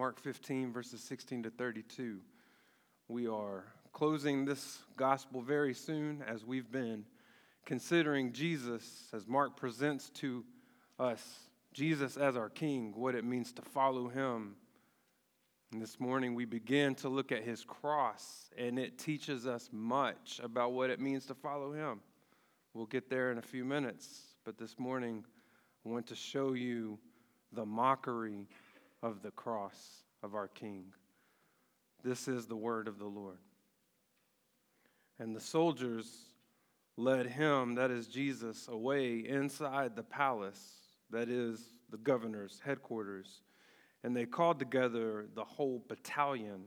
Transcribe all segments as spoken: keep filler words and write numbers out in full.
Mark fifteen, verses sixteen to thirty-two. We are closing this gospel very soon as we've been considering Jesus as Mark presents to us, Jesus as our King, what it means to follow him. And this morning we begin to look at his cross, and it teaches us much about what it means to follow him. We'll get there in a few minutes, but this morning I want to show you the mockery of the cross of our King. This is the word of the Lord. And the soldiers led him, that is Jesus, away inside the palace, that is the governor's headquarters. And they called together the whole battalion,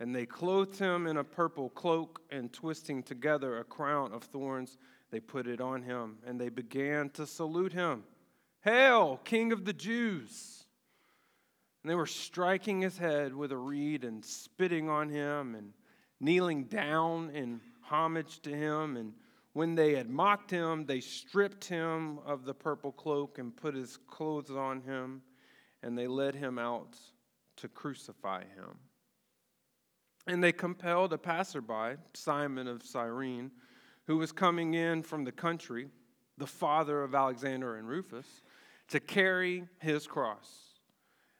and they clothed him in a purple cloak, and twisting together a crown of thorns, they put it on him, and they began to salute him. Hail, King of the Jews! And they were striking his head with a reed and spitting on him and kneeling down in homage to him. And when they had mocked him, they stripped him of the purple cloak and put his clothes on him. And they led him out to crucify him. And they compelled a passerby, Simon of Cyrene, who was coming in from the country, the father of Alexander and Rufus, to carry his cross.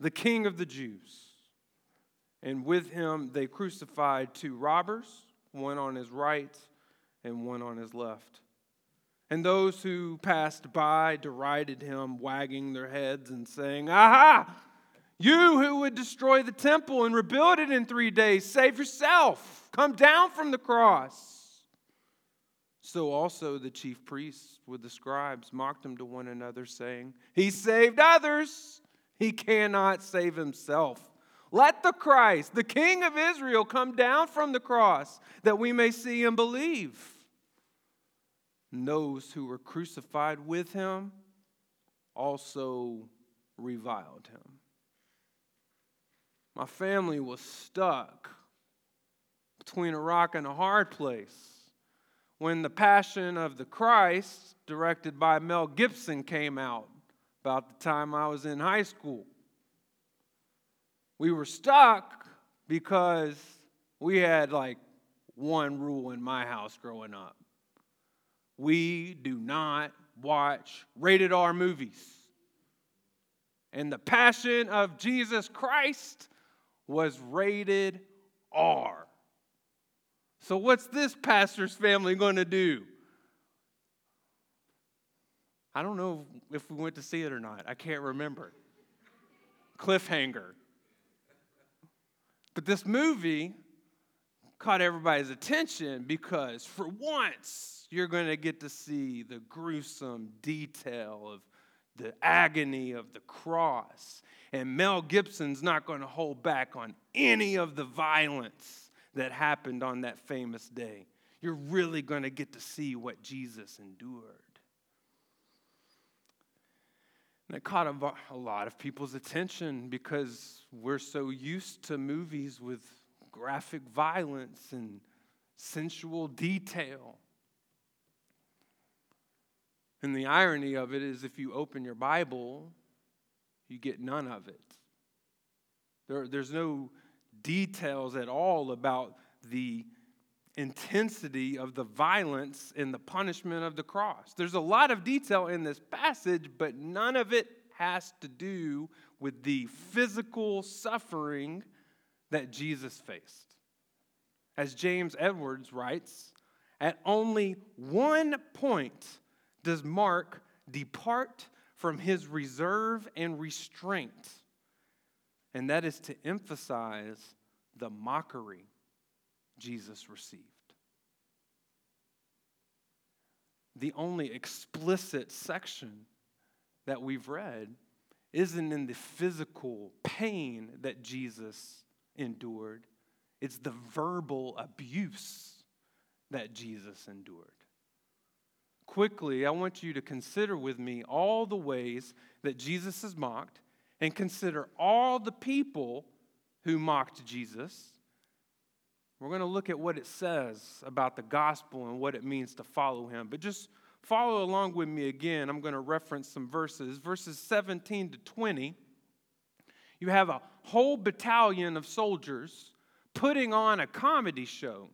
"The King of the Jews." And with him they crucified two robbers, one on his right and one on his left. And those who passed by derided him, wagging their heads and saying, "Aha! You who would destroy the temple and rebuild it in three days, save yourself. Come down from the cross." So also the chief priests with the scribes mocked him to one another, saying, "He saved others. He cannot save himself. Let the Christ, the King of Israel, come down from the cross, that we may see and believe." And those who were crucified with him also reviled him. My family was stuck between a rock and a hard place when The Passion of the Christ, directed by Mel Gibson, came out about the time I was in high school. We were stuck because we had like one rule in my house growing up. We do not watch rated R movies. And The Passion of Jesus Christ was rated R. So what's this pastor's family going to do? I don't know if we went to see it or not. I can't remember. Cliffhanger. But this movie caught everybody's attention because for once, you're going to get to see the gruesome detail of the agony of the cross. And Mel Gibson's not going to hold back on any of the violence that happened on that famous day. You're really going to get to see what Jesus endured. And it caught a lot of people's attention because we're so used to movies with graphic violence and sensual detail. And the irony of it is if you open your Bible, you get none of it. There, there's no details at all about the intensity of the violence and the punishment of the cross. There's a lot of detail in this passage, but none of it has to do with the physical suffering that Jesus faced. As James Edwards writes, at only one point does Mark depart from his reserve and restraint, and that is to emphasize the mockery Jesus received. The only explicit section that we've read isn't in the physical pain that Jesus endured. It's the verbal abuse that Jesus endured. Quickly, I want you to consider with me all the ways that Jesus is mocked, and consider all the people who mocked Jesus. We're going to look at what it says about the gospel and what it means to follow him. But just follow along with me again. I'm going to reference some verses. Verses seventeen to twenty, you have a whole battalion of soldiers putting on a comedy show,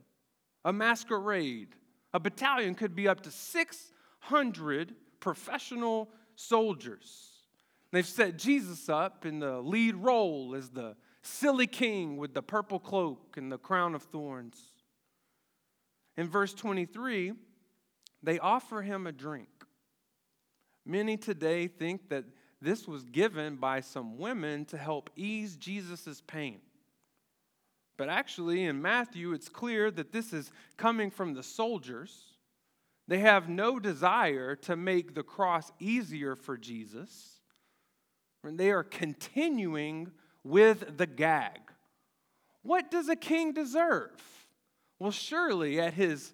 a masquerade. A battalion could be up to six hundred professional soldiers. They've set Jesus up in the lead role as the silly king with the purple cloak and the crown of thorns. In verse twenty-three, they offer him a drink. Many today think that this was given by some women to help ease Jesus' pain. But actually, in Matthew, it's clear that this is coming from the soldiers. They have no desire to make the cross easier for Jesus. They are continuing with the gag. What does a king deserve? Well, surely at his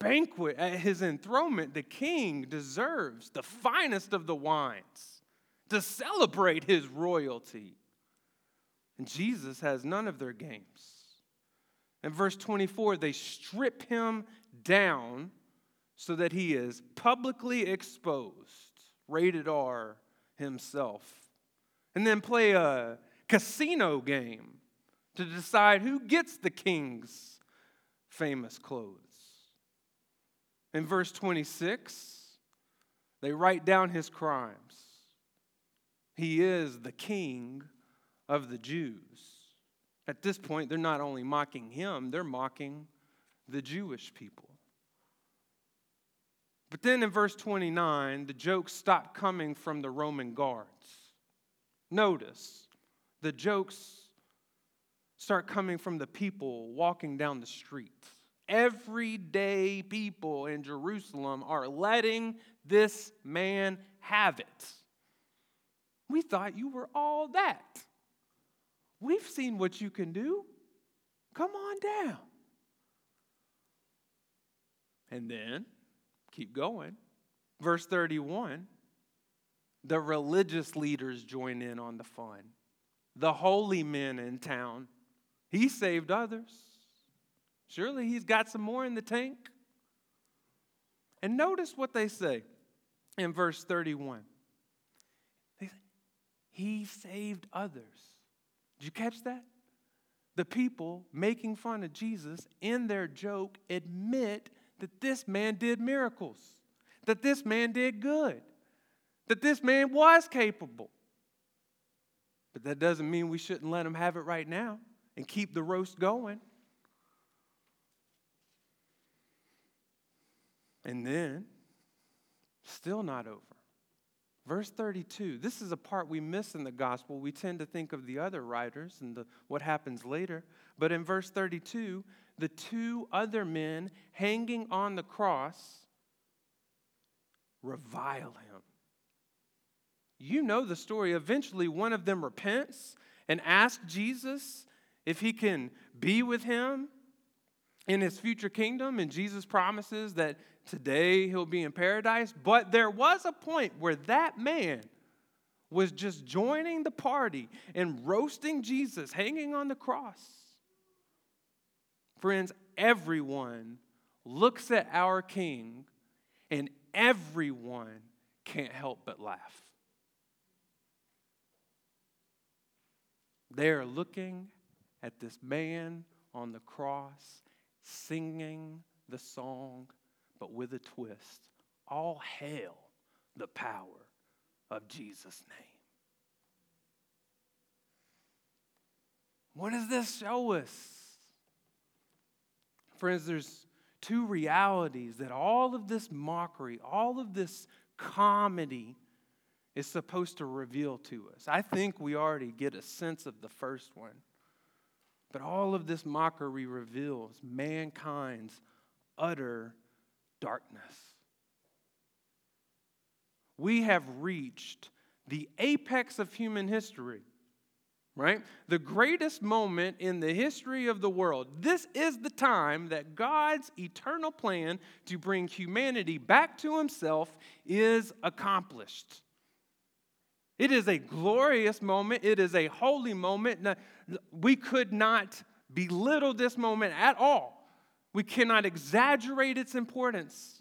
banquet, at his enthronement, the king deserves the finest of the wines to celebrate his royalty. And Jesus has none of their games. In verse twenty-four, they strip him down so that he is publicly exposed, rated R himself, and then play a casino game to decide who gets the king's famous clothes. In verse twenty-six, they write down his crimes. He is the king of the Jews. At this point, they're not only mocking him, they're mocking the Jewish people. But then in verse twenty-nine, the jokes stop coming from the Roman guards. Notice, the jokes start coming from the people walking down the street. Everyday people in Jerusalem are letting this man have it. We thought you were all that. We've seen what you can do. Come on down. And then, keep going. Verse thirty-one, the religious leaders join in on the fun. The holy men in town. He saved others. Surely he's got some more in the tank. And notice what they say in verse thirty-one. They say, he saved others. Did you catch that? The people making fun of Jesus in their joke admit that this man did miracles, that this man did good, that this man was capable. But that doesn't mean we shouldn't let him have it right now and keep the roast going. And then, still not over. Verse thirty-two, this is a part we miss in the gospel. We tend to think of the other writers and the, what happens later. But in verse thirty-two, the two other men hanging on the cross revile him. You know the story. Eventually, one of them repents and asks Jesus if he can be with him in his future kingdom. And Jesus promises that today he'll be in paradise. But there was a point where that man was just joining the party and roasting Jesus, hanging on the cross. Friends, everyone looks at our King, and everyone can't help but laugh. They are looking at this man on the cross, singing the song, but with a twist. All hail the power of Jesus' name. What does this show us? Friends, there's two realities that all of this mockery, all of this comedy is supposed to reveal to us. I think we already get a sense of the first one. But all of this mockery reveals mankind's utter darkness. We have reached the apex of human history right? The greatest moment in the history of the world. This is the time that God's eternal plan to bring humanity back to himself is accomplished. It is a glorious moment. It is a holy moment. We could not belittle this moment at all. We cannot exaggerate its importance.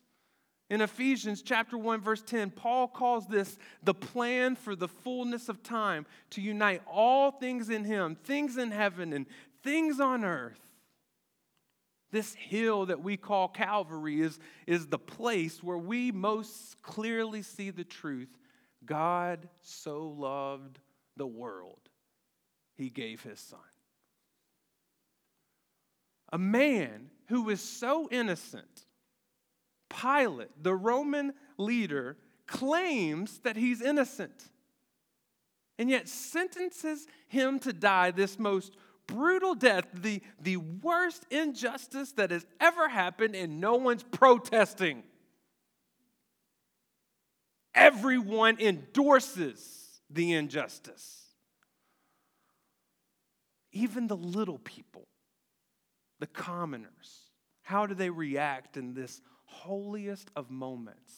In Ephesians chapter one, verse ten, Paul calls this the plan for the fullness of time, to unite all things in him, things in heaven and things on earth. This hill that we call Calvary is, is the place where we most clearly see the truth. God so loved the world, he gave his son. A man who is so innocent, Pilate, the Roman leader, claims that he's innocent and yet sentences him to die this most brutal death, the, the worst injustice that has ever happened, and no one's protesting. Everyone endorses the injustice. Even the little people, the commoners, how do they react in this holiest of moments?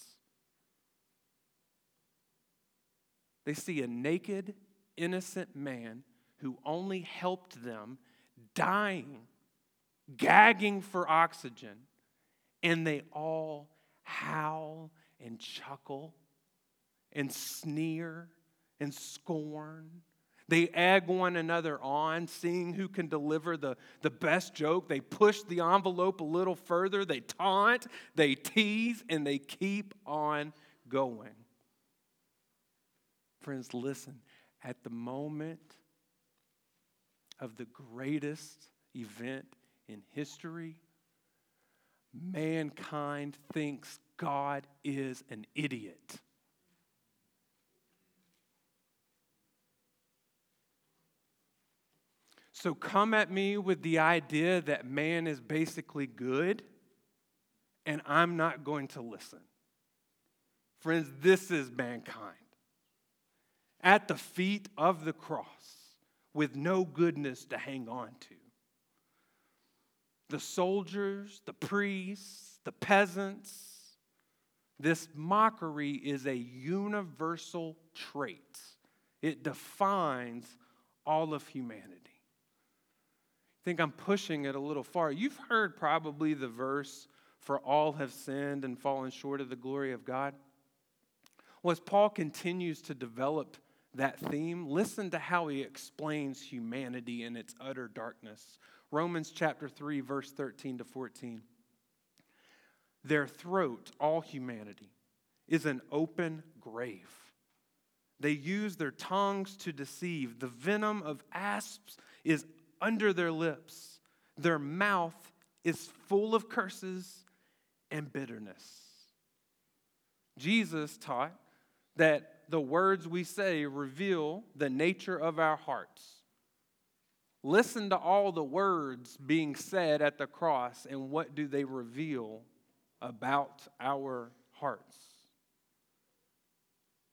They see a naked, innocent man who only helped them, dying, gagging for oxygen, and they all howl and chuckle and sneer and scorn. They egg one another on, seeing who can deliver the, the best joke. They push the envelope a little further. They taunt, they tease, and they keep on going. Friends, listen. At the moment of the greatest event in history, mankind thinks God is an idiot. So come at me with the idea that man is basically good, and I'm not going to listen. Friends, this is mankind. At the feet of the cross, with no goodness to hang on to. The soldiers, the priests, the peasants, this mockery is a universal trait. It defines all of humanity. I think I'm pushing it a little far. You've heard probably the verse, for all have sinned and fallen short of the glory of God. Well, as Paul continues to develop that theme, listen to how he explains humanity in its utter darkness. Romans chapter three, verse thirteen to fourteen. Their throat, all humanity, is an open grave. They use their tongues to deceive. The venom of asps is under their lips. Their mouth is full of curses and bitterness. Jesus taught that the words we say reveal the nature of our hearts. Listen to all the words being said at the cross, and what do they reveal about our hearts?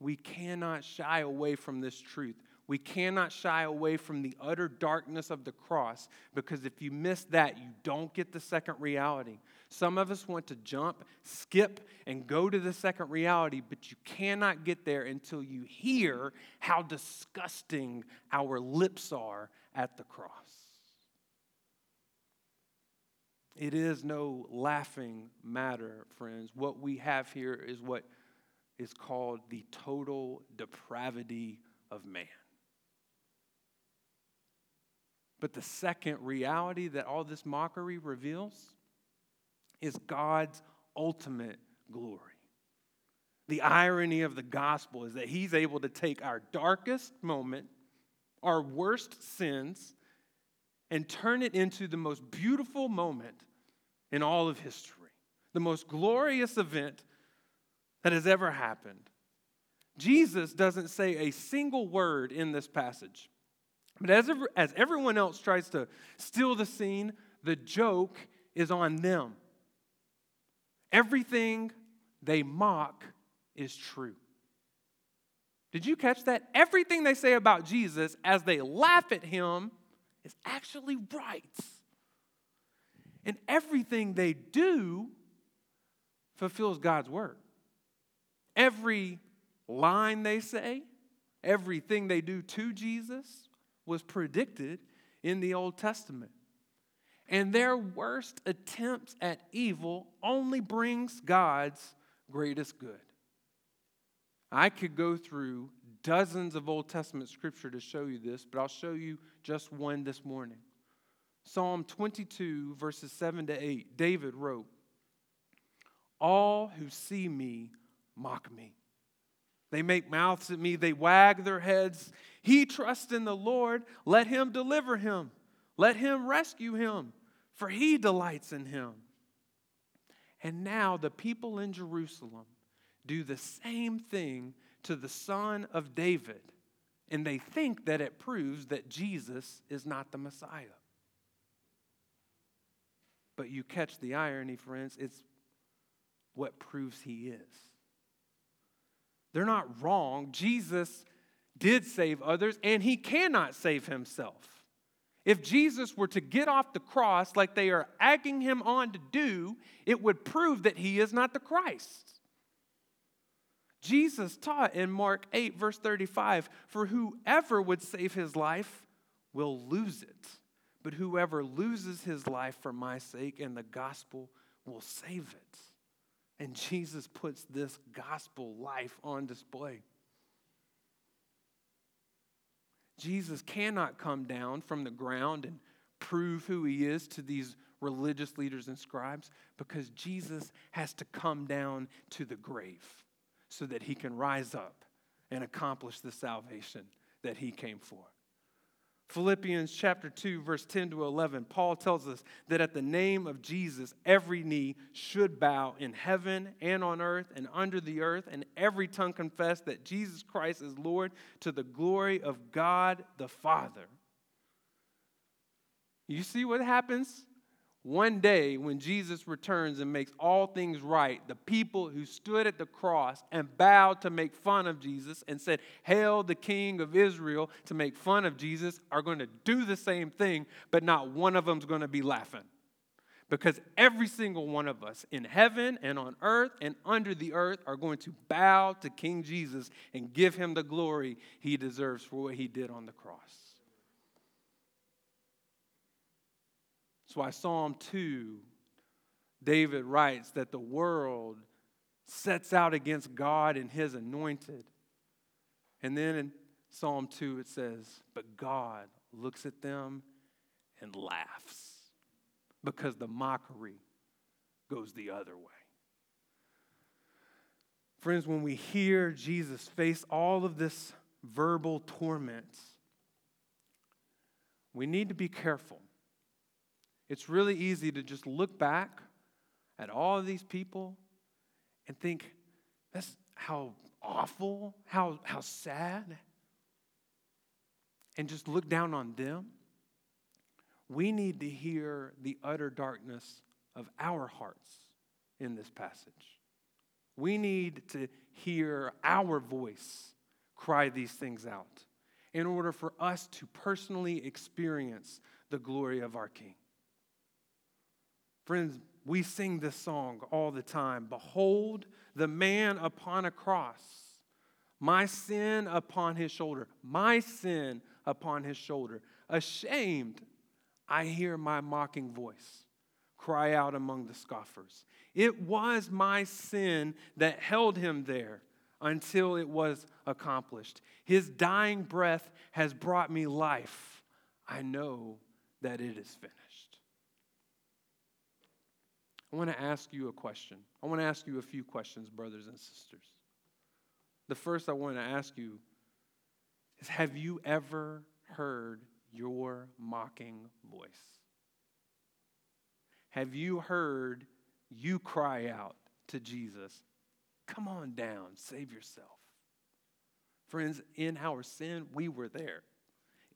We cannot shy away from this truth. We cannot shy away from the utter darkness of the cross, because if you miss that, you don't get the second reality. Some of us want to jump, skip, and go to the second reality, but you cannot get there until you hear how disgusting our lips are at the cross. It is no laughing matter, friends. What we have here is what is called the total depravity of man. But the second reality that all this mockery reveals is God's ultimate glory. The irony of the gospel is that he's able to take our darkest moment, our worst sins, and turn it into the most beautiful moment in all of history, the most glorious event that has ever happened. Jesus doesn't say a single word in this passage. But as, as everyone else tries to steal the scene, the joke is on them. Everything they mock is true. Did you catch that? Everything they say about Jesus as they laugh at him is actually right. And everything they do fulfills God's word. Every line they say, everything they do to Jesus was predicted in the Old Testament. And their worst attempts at evil only brings God's greatest good. I could go through dozens of Old Testament scripture to show you this, but I'll show you just one this morning. Psalm twenty-two, verses seven to eight, David wrote, "All who see me mock me. They make mouths at me, they wag their heads. He trusts in the Lord, let him deliver him. Let him rescue him, for he delights in him." And now the people in Jerusalem do the same thing to the son of David, and they think that it proves that Jesus is not the Messiah. But you catch the irony, friends. It's what proves he is. They're not wrong. Jesus did save others, and he cannot save himself. If Jesus were to get off the cross like they are egging him on to do, it would prove that he is not the Christ. Jesus taught in Mark eight, verse thirty-five, "For whoever would save his life will lose it, but whoever loses his life for my sake and the gospel will save it." And Jesus puts this gospel life on display. Jesus cannot come down from the ground and prove who he is to these religious leaders and scribes, because Jesus has to come down to the grave so that he can rise up and accomplish the salvation that he came for. Philippians chapter two, verse ten to eleven, Paul tells us that at the name of Jesus, every knee should bow in heaven and on earth and under the earth, and every tongue confess that Jesus Christ is Lord, to the glory of God the Father. You see what happens? One day when Jesus returns and makes all things right, the people who stood at the cross and bowed to make fun of Jesus and said, "Hail the King of Israel," to make fun of Jesus, are going to do the same thing, but not one of them is going to be laughing. Because every single one of us in heaven and on earth and under the earth are going to bow to King Jesus and give him the glory he deserves for what he did on the cross. That's why Psalm two, David writes that the world sets out against God and his anointed. And then in Psalm two it says, "But God looks at them and laughs, because the mockery goes the other way." Friends, when we hear Jesus face all of this verbal torment, we need to be careful. It's really easy to just look back at all of these people and think, that's how awful, how, how sad, and just look down on them. We need to hear the utter darkness of our hearts in this passage. We need to hear our voice cry these things out in order for us to personally experience the glory of our King. Friends, we sing this song all the time. "Behold the man upon a cross, my sin upon his shoulder, my sin upon his shoulder. Ashamed, I hear my mocking voice cry out among the scoffers. It was my sin that held him there until it was accomplished. His dying breath has brought me life. I know that it is finished." I want to ask you a question. I want to ask you a few questions, brothers and sisters. The first I want to ask you is, have you ever heard your mocking voice? Have you heard you cry out to Jesus, "Come on down, save yourself"? Friends, in our sin, we were there.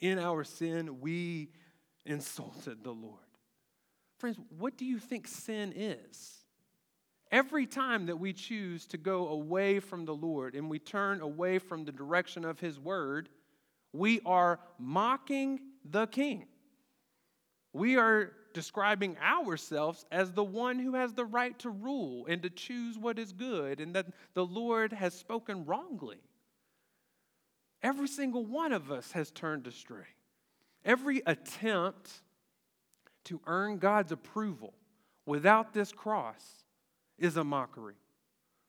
In our sin, we insulted the Lord. Friends, what do you think sin is? Every time that we choose to go away from the Lord and we turn away from the direction of his word, we are mocking the king. We are describing ourselves as the one who has the right to rule and to choose what is good, and that the Lord has spoken wrongly. Every single one of us has turned astray. Every attempt to earn God's approval without this cross is a mockery.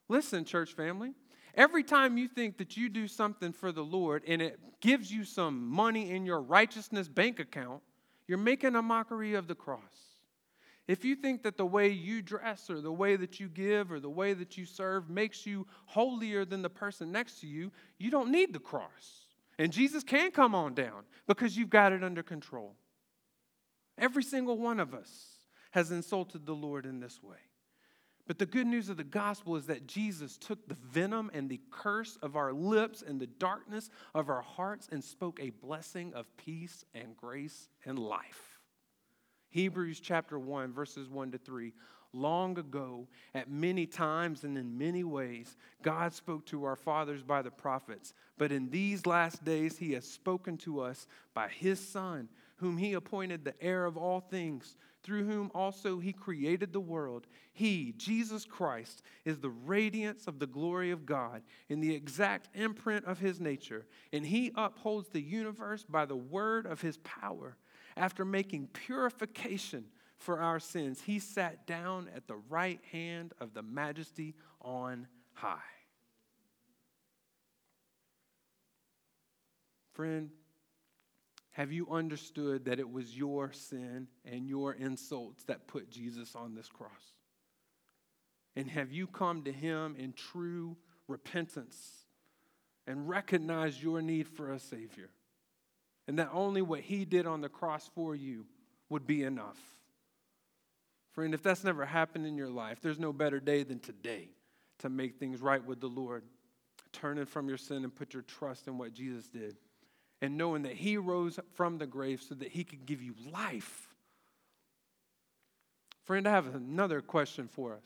Listen, church family, every time you think that you do something for the Lord and it gives you some money in your righteousness bank account, you're making a mockery of the cross. If you think that the way you dress or the way that you give or the way that you serve makes you holier than the person next to you, you don't need the cross. And Jesus can come on down because you've got it under control. Every single one of us has insulted the Lord in this way. But the good news of the gospel is that Jesus took the venom and the curse of our lips and the darkness of our hearts and spoke a blessing of peace and grace and life. Hebrews chapter one, verses one to three. Long ago, at many times and in many ways, God spoke to our fathers by the prophets. But in these last days, he has spoken to us by his Son, whom he appointed the heir of all things, through whom also he created the world. He, Jesus Christ, is the radiance of the glory of God and the exact imprint of his nature, and he upholds the universe by the word of his power. After making purification for our sins, he sat down at the right hand of the Majesty on high. Friend, have you understood that it was your sin and your insults that put Jesus on this cross? And have you come to him in true repentance and recognized your need for a Savior? And that only what he did on the cross for you would be enough. Friend, if that's never happened in your life, there's no better day than today to make things right with the Lord. Turning from your sin and put your trust in what Jesus did. And knowing that he rose from the grave so that he could give you life. Friend, I have another question for us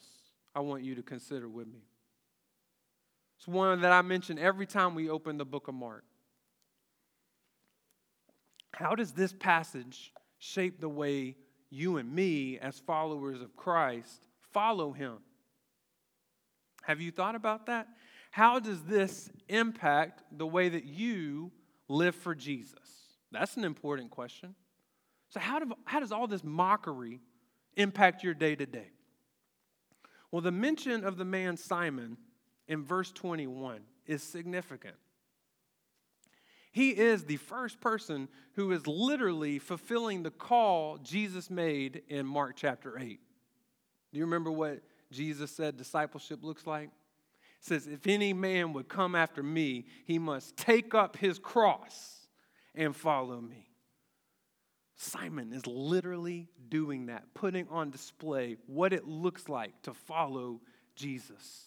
I want you to consider with me. It's one that I mention every time we open the book of Mark. How does this passage shape the way you and me, as followers of Christ, follow him? Have you thought about that? How does this impact the way that you live for Jesus? That's an important question. So how, do, how does all this mockery impact your day-to-day? Well, the mention of the man Simon in verse twenty-one is significant. He is the first person who is literally fulfilling the call Jesus made in Mark chapter eight. Do you remember what Jesus said discipleship looks like? Says, if any man would come after me, he must take up his cross and follow me. Simon is literally doing that, putting on display what it looks like to follow Jesus.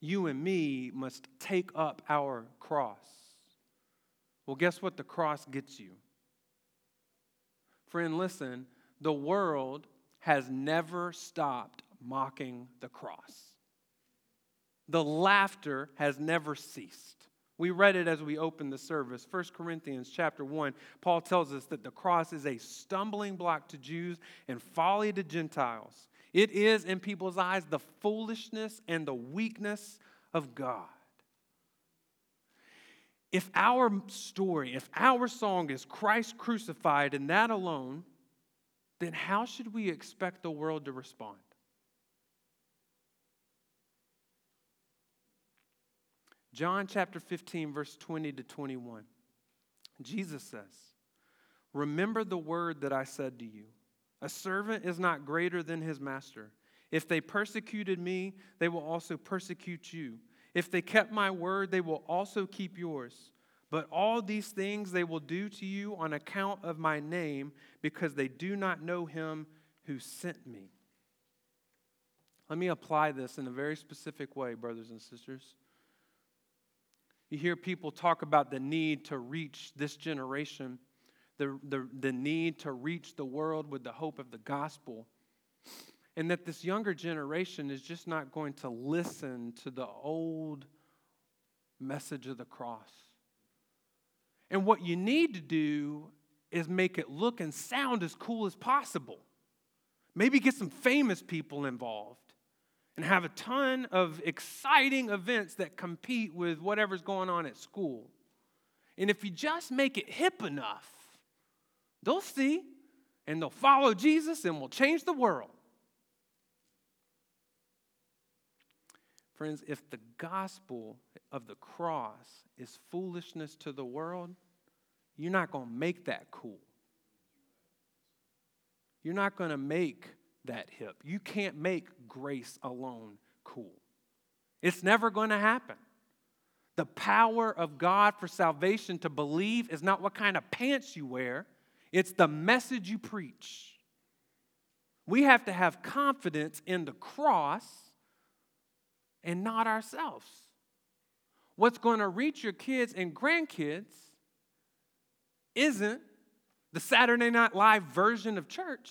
You and me must take up our cross. Well, guess what the cross gets you? Friend, listen, the world has never stopped mocking the cross. The laughter has never ceased. We read it as we opened the service. First Corinthians chapter one, Paul tells us that the cross is a stumbling block to Jews and folly to Gentiles. It is, in people's eyes, the foolishness and the weakness of God. If our story, if our song is Christ crucified and that alone, then how should we expect the world to respond? John chapter fifteen, verse twenty to twenty-one. Jesus says, remember the word that I said to you. A servant is not greater than his master. If they persecuted me, they will also persecute you. If they kept my word, they will also keep yours. But all these things they will do to you on account of my name, because they do not know him who sent me. Let me apply this in a very specific way, brothers and sisters. You hear people talk about the need to reach this generation, the, the, the need to reach the world with the hope of the gospel. and that this younger generation is just not going to listen to the old message of the cross. And what you need to do is make it look and sound as cool as possible. Maybe get some famous people involved and have a ton of exciting events that compete with whatever's going on at school. And if you just make it hip enough, they'll see, and they'll follow Jesus, and we'll change the world. Friends, if the gospel of the cross is foolishness to the world, you're not going to make that cool. You're not going to make that hip. You can't make grace alone cool. It's never going to happen. The power of God for salvation to believe is not what kind of pants you wear. It's the message you preach. We have to have confidence in the cross and not ourselves. What's going to reach your kids and grandkids isn't the Saturday Night Live version of church.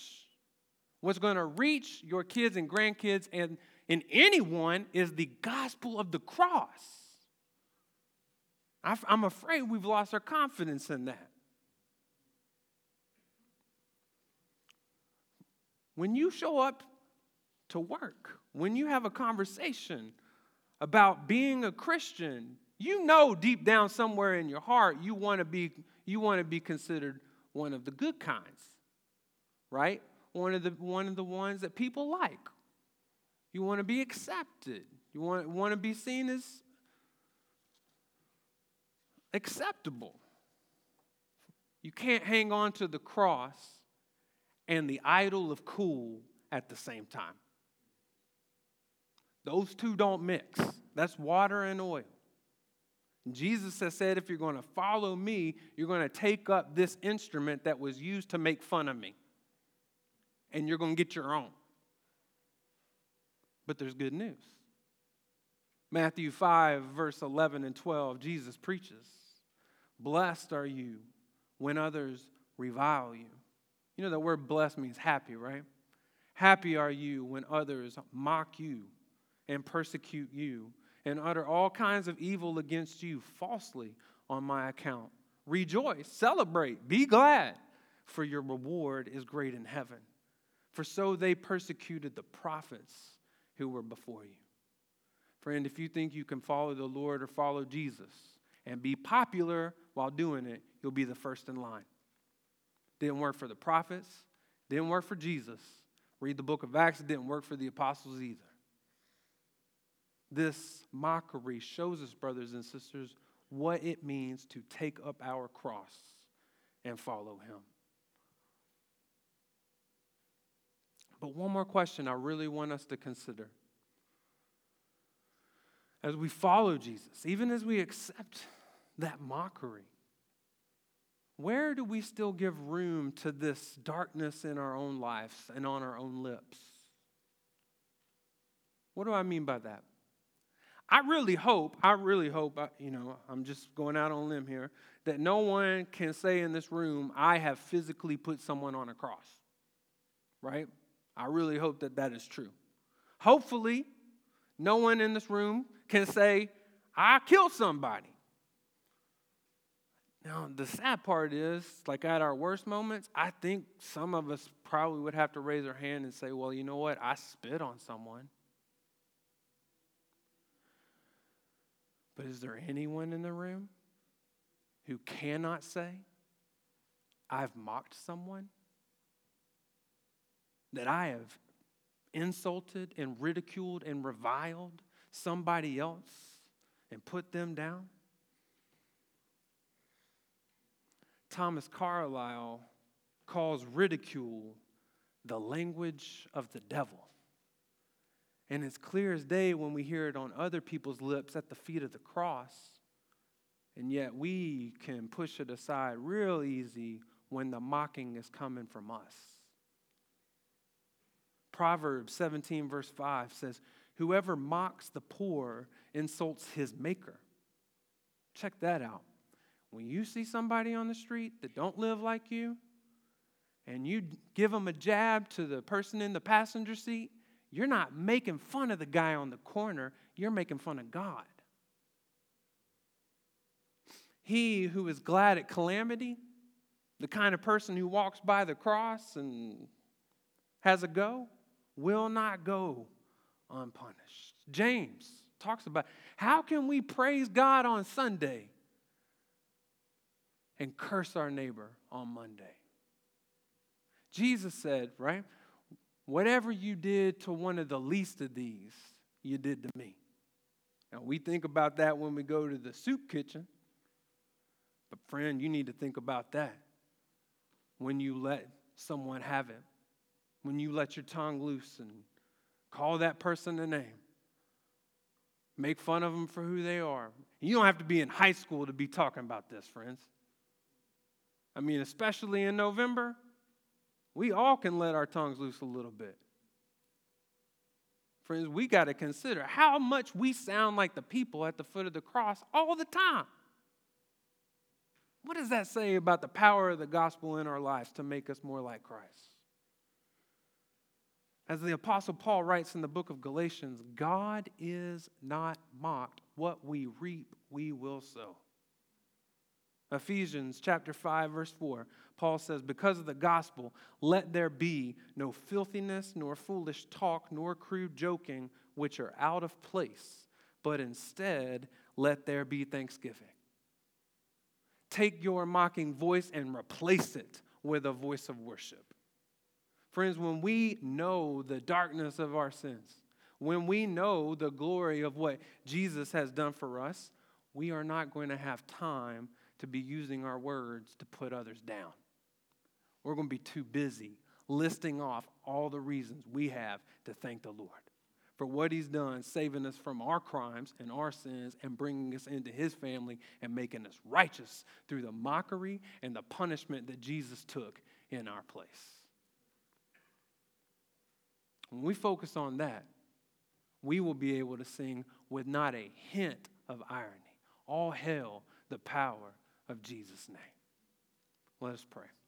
What's going to reach your kids and grandkids and, and anyone is the gospel of the cross. I'm afraid we've lost our confidence in that. When you show up to work, when you have a conversation about being a Christian, you know deep down somewhere in your heart you want to be you want to be considered one of the good kinds, right? One of the one of the ones that people like. You want to be accepted. You want want to be seen as acceptable. You can't hang on to the cross and the idol of cool at the same time. Those two don't mix. That's water and oil. Jesus has said, if you're going to follow me, you're going to take up this instrument that was used to make fun of me, and you're going to get your own. But there's good news. Matthew five, verse eleven and twelve, Jesus preaches, blessed are you when others revile you. You know that word blessed means happy, right? Happy are you when others mock you and persecute you and utter all kinds of evil against you falsely on my account. Rejoice, celebrate, be glad, for your reward is great in heaven. For so they persecuted the prophets who were before you. Friend, if you think you can follow the Lord or follow Jesus and be popular while doing it, you'll be the first in line. Didn't work for the prophets. Didn't work for Jesus. Read the book of Acts. It didn't work for the apostles either. This mockery shows us, brothers and sisters, what it means to take up our cross and follow him. But one more question I really want us to consider. As we follow Jesus, even as we accept that mockery, where do we still give room to this darkness in our own lives and on our own lips? What do I mean by that? I really hope, I really hope, you know, I'm just going out on a limb here, that no one can say in this room, I have physically put someone on a cross, right? I really hope that that is true. Hopefully, no one in this room can say, I killed somebody. Now, the sad part is, like at our worst moments, I think some of us probably would have to raise our hand and say, well, you know what? I spit on someone. But is there anyone in the room who cannot say, I've mocked someone? That I have insulted and ridiculed and reviled somebody else and put them down? Thomas Carlyle calls ridicule the language of the devil. And it's clear as day when we hear it on other people's lips at the feet of the cross. And yet we can push it aside real easy when the mocking is coming from us. Proverbs seventeen verse five says, whoever mocks the poor insults his maker. Check that out. When you see somebody on the street that don't live like you, and you give them a jab to the person in the passenger seat, you're not making fun of the guy on the corner. You're making fun of God. He who is glad at calamity, the kind of person who walks by the cross and has a go, will not go unpunished. James talks about how can we praise God on Sunday and curse our neighbor on Monday? Jesus said, right, whatever you did to one of the least of these, you did to me. Now, we think about that when we go to the soup kitchen. But friend, you need to think about that when you let someone have it, when you let your tongue loose and call that person a name, make fun of them for who they are. You don't have to be in high school to be talking about this, friends. I mean, especially in November, we all can let our tongues loose a little bit. Friends, we got to consider how much we sound like the people at the foot of the cross all the time. What does that say about the power of the gospel in our lives to make us more like Christ? As the Apostle Paul writes in the book of Galatians, God is not mocked. What we reap, we will sow. Ephesians chapter five, verse four, Paul says, because of the gospel, let there be no filthiness, nor foolish talk, nor crude joking, which are out of place, but instead let there be thanksgiving. Take your mocking voice and replace it with a voice of worship. Friends, when we know the darkness of our sins, when we know the glory of what Jesus has done for us, we are not going to have time to be using our words to put others down. We're going to be too busy listing off all the reasons we have to thank the Lord for what he's done, saving us from our crimes and our sins and bringing us into his family and making us righteous through the mockery and the punishment that Jesus took in our place. When we focus on that, we will be able to sing with not a hint of irony. All hail the power of Jesus' name. Let us pray.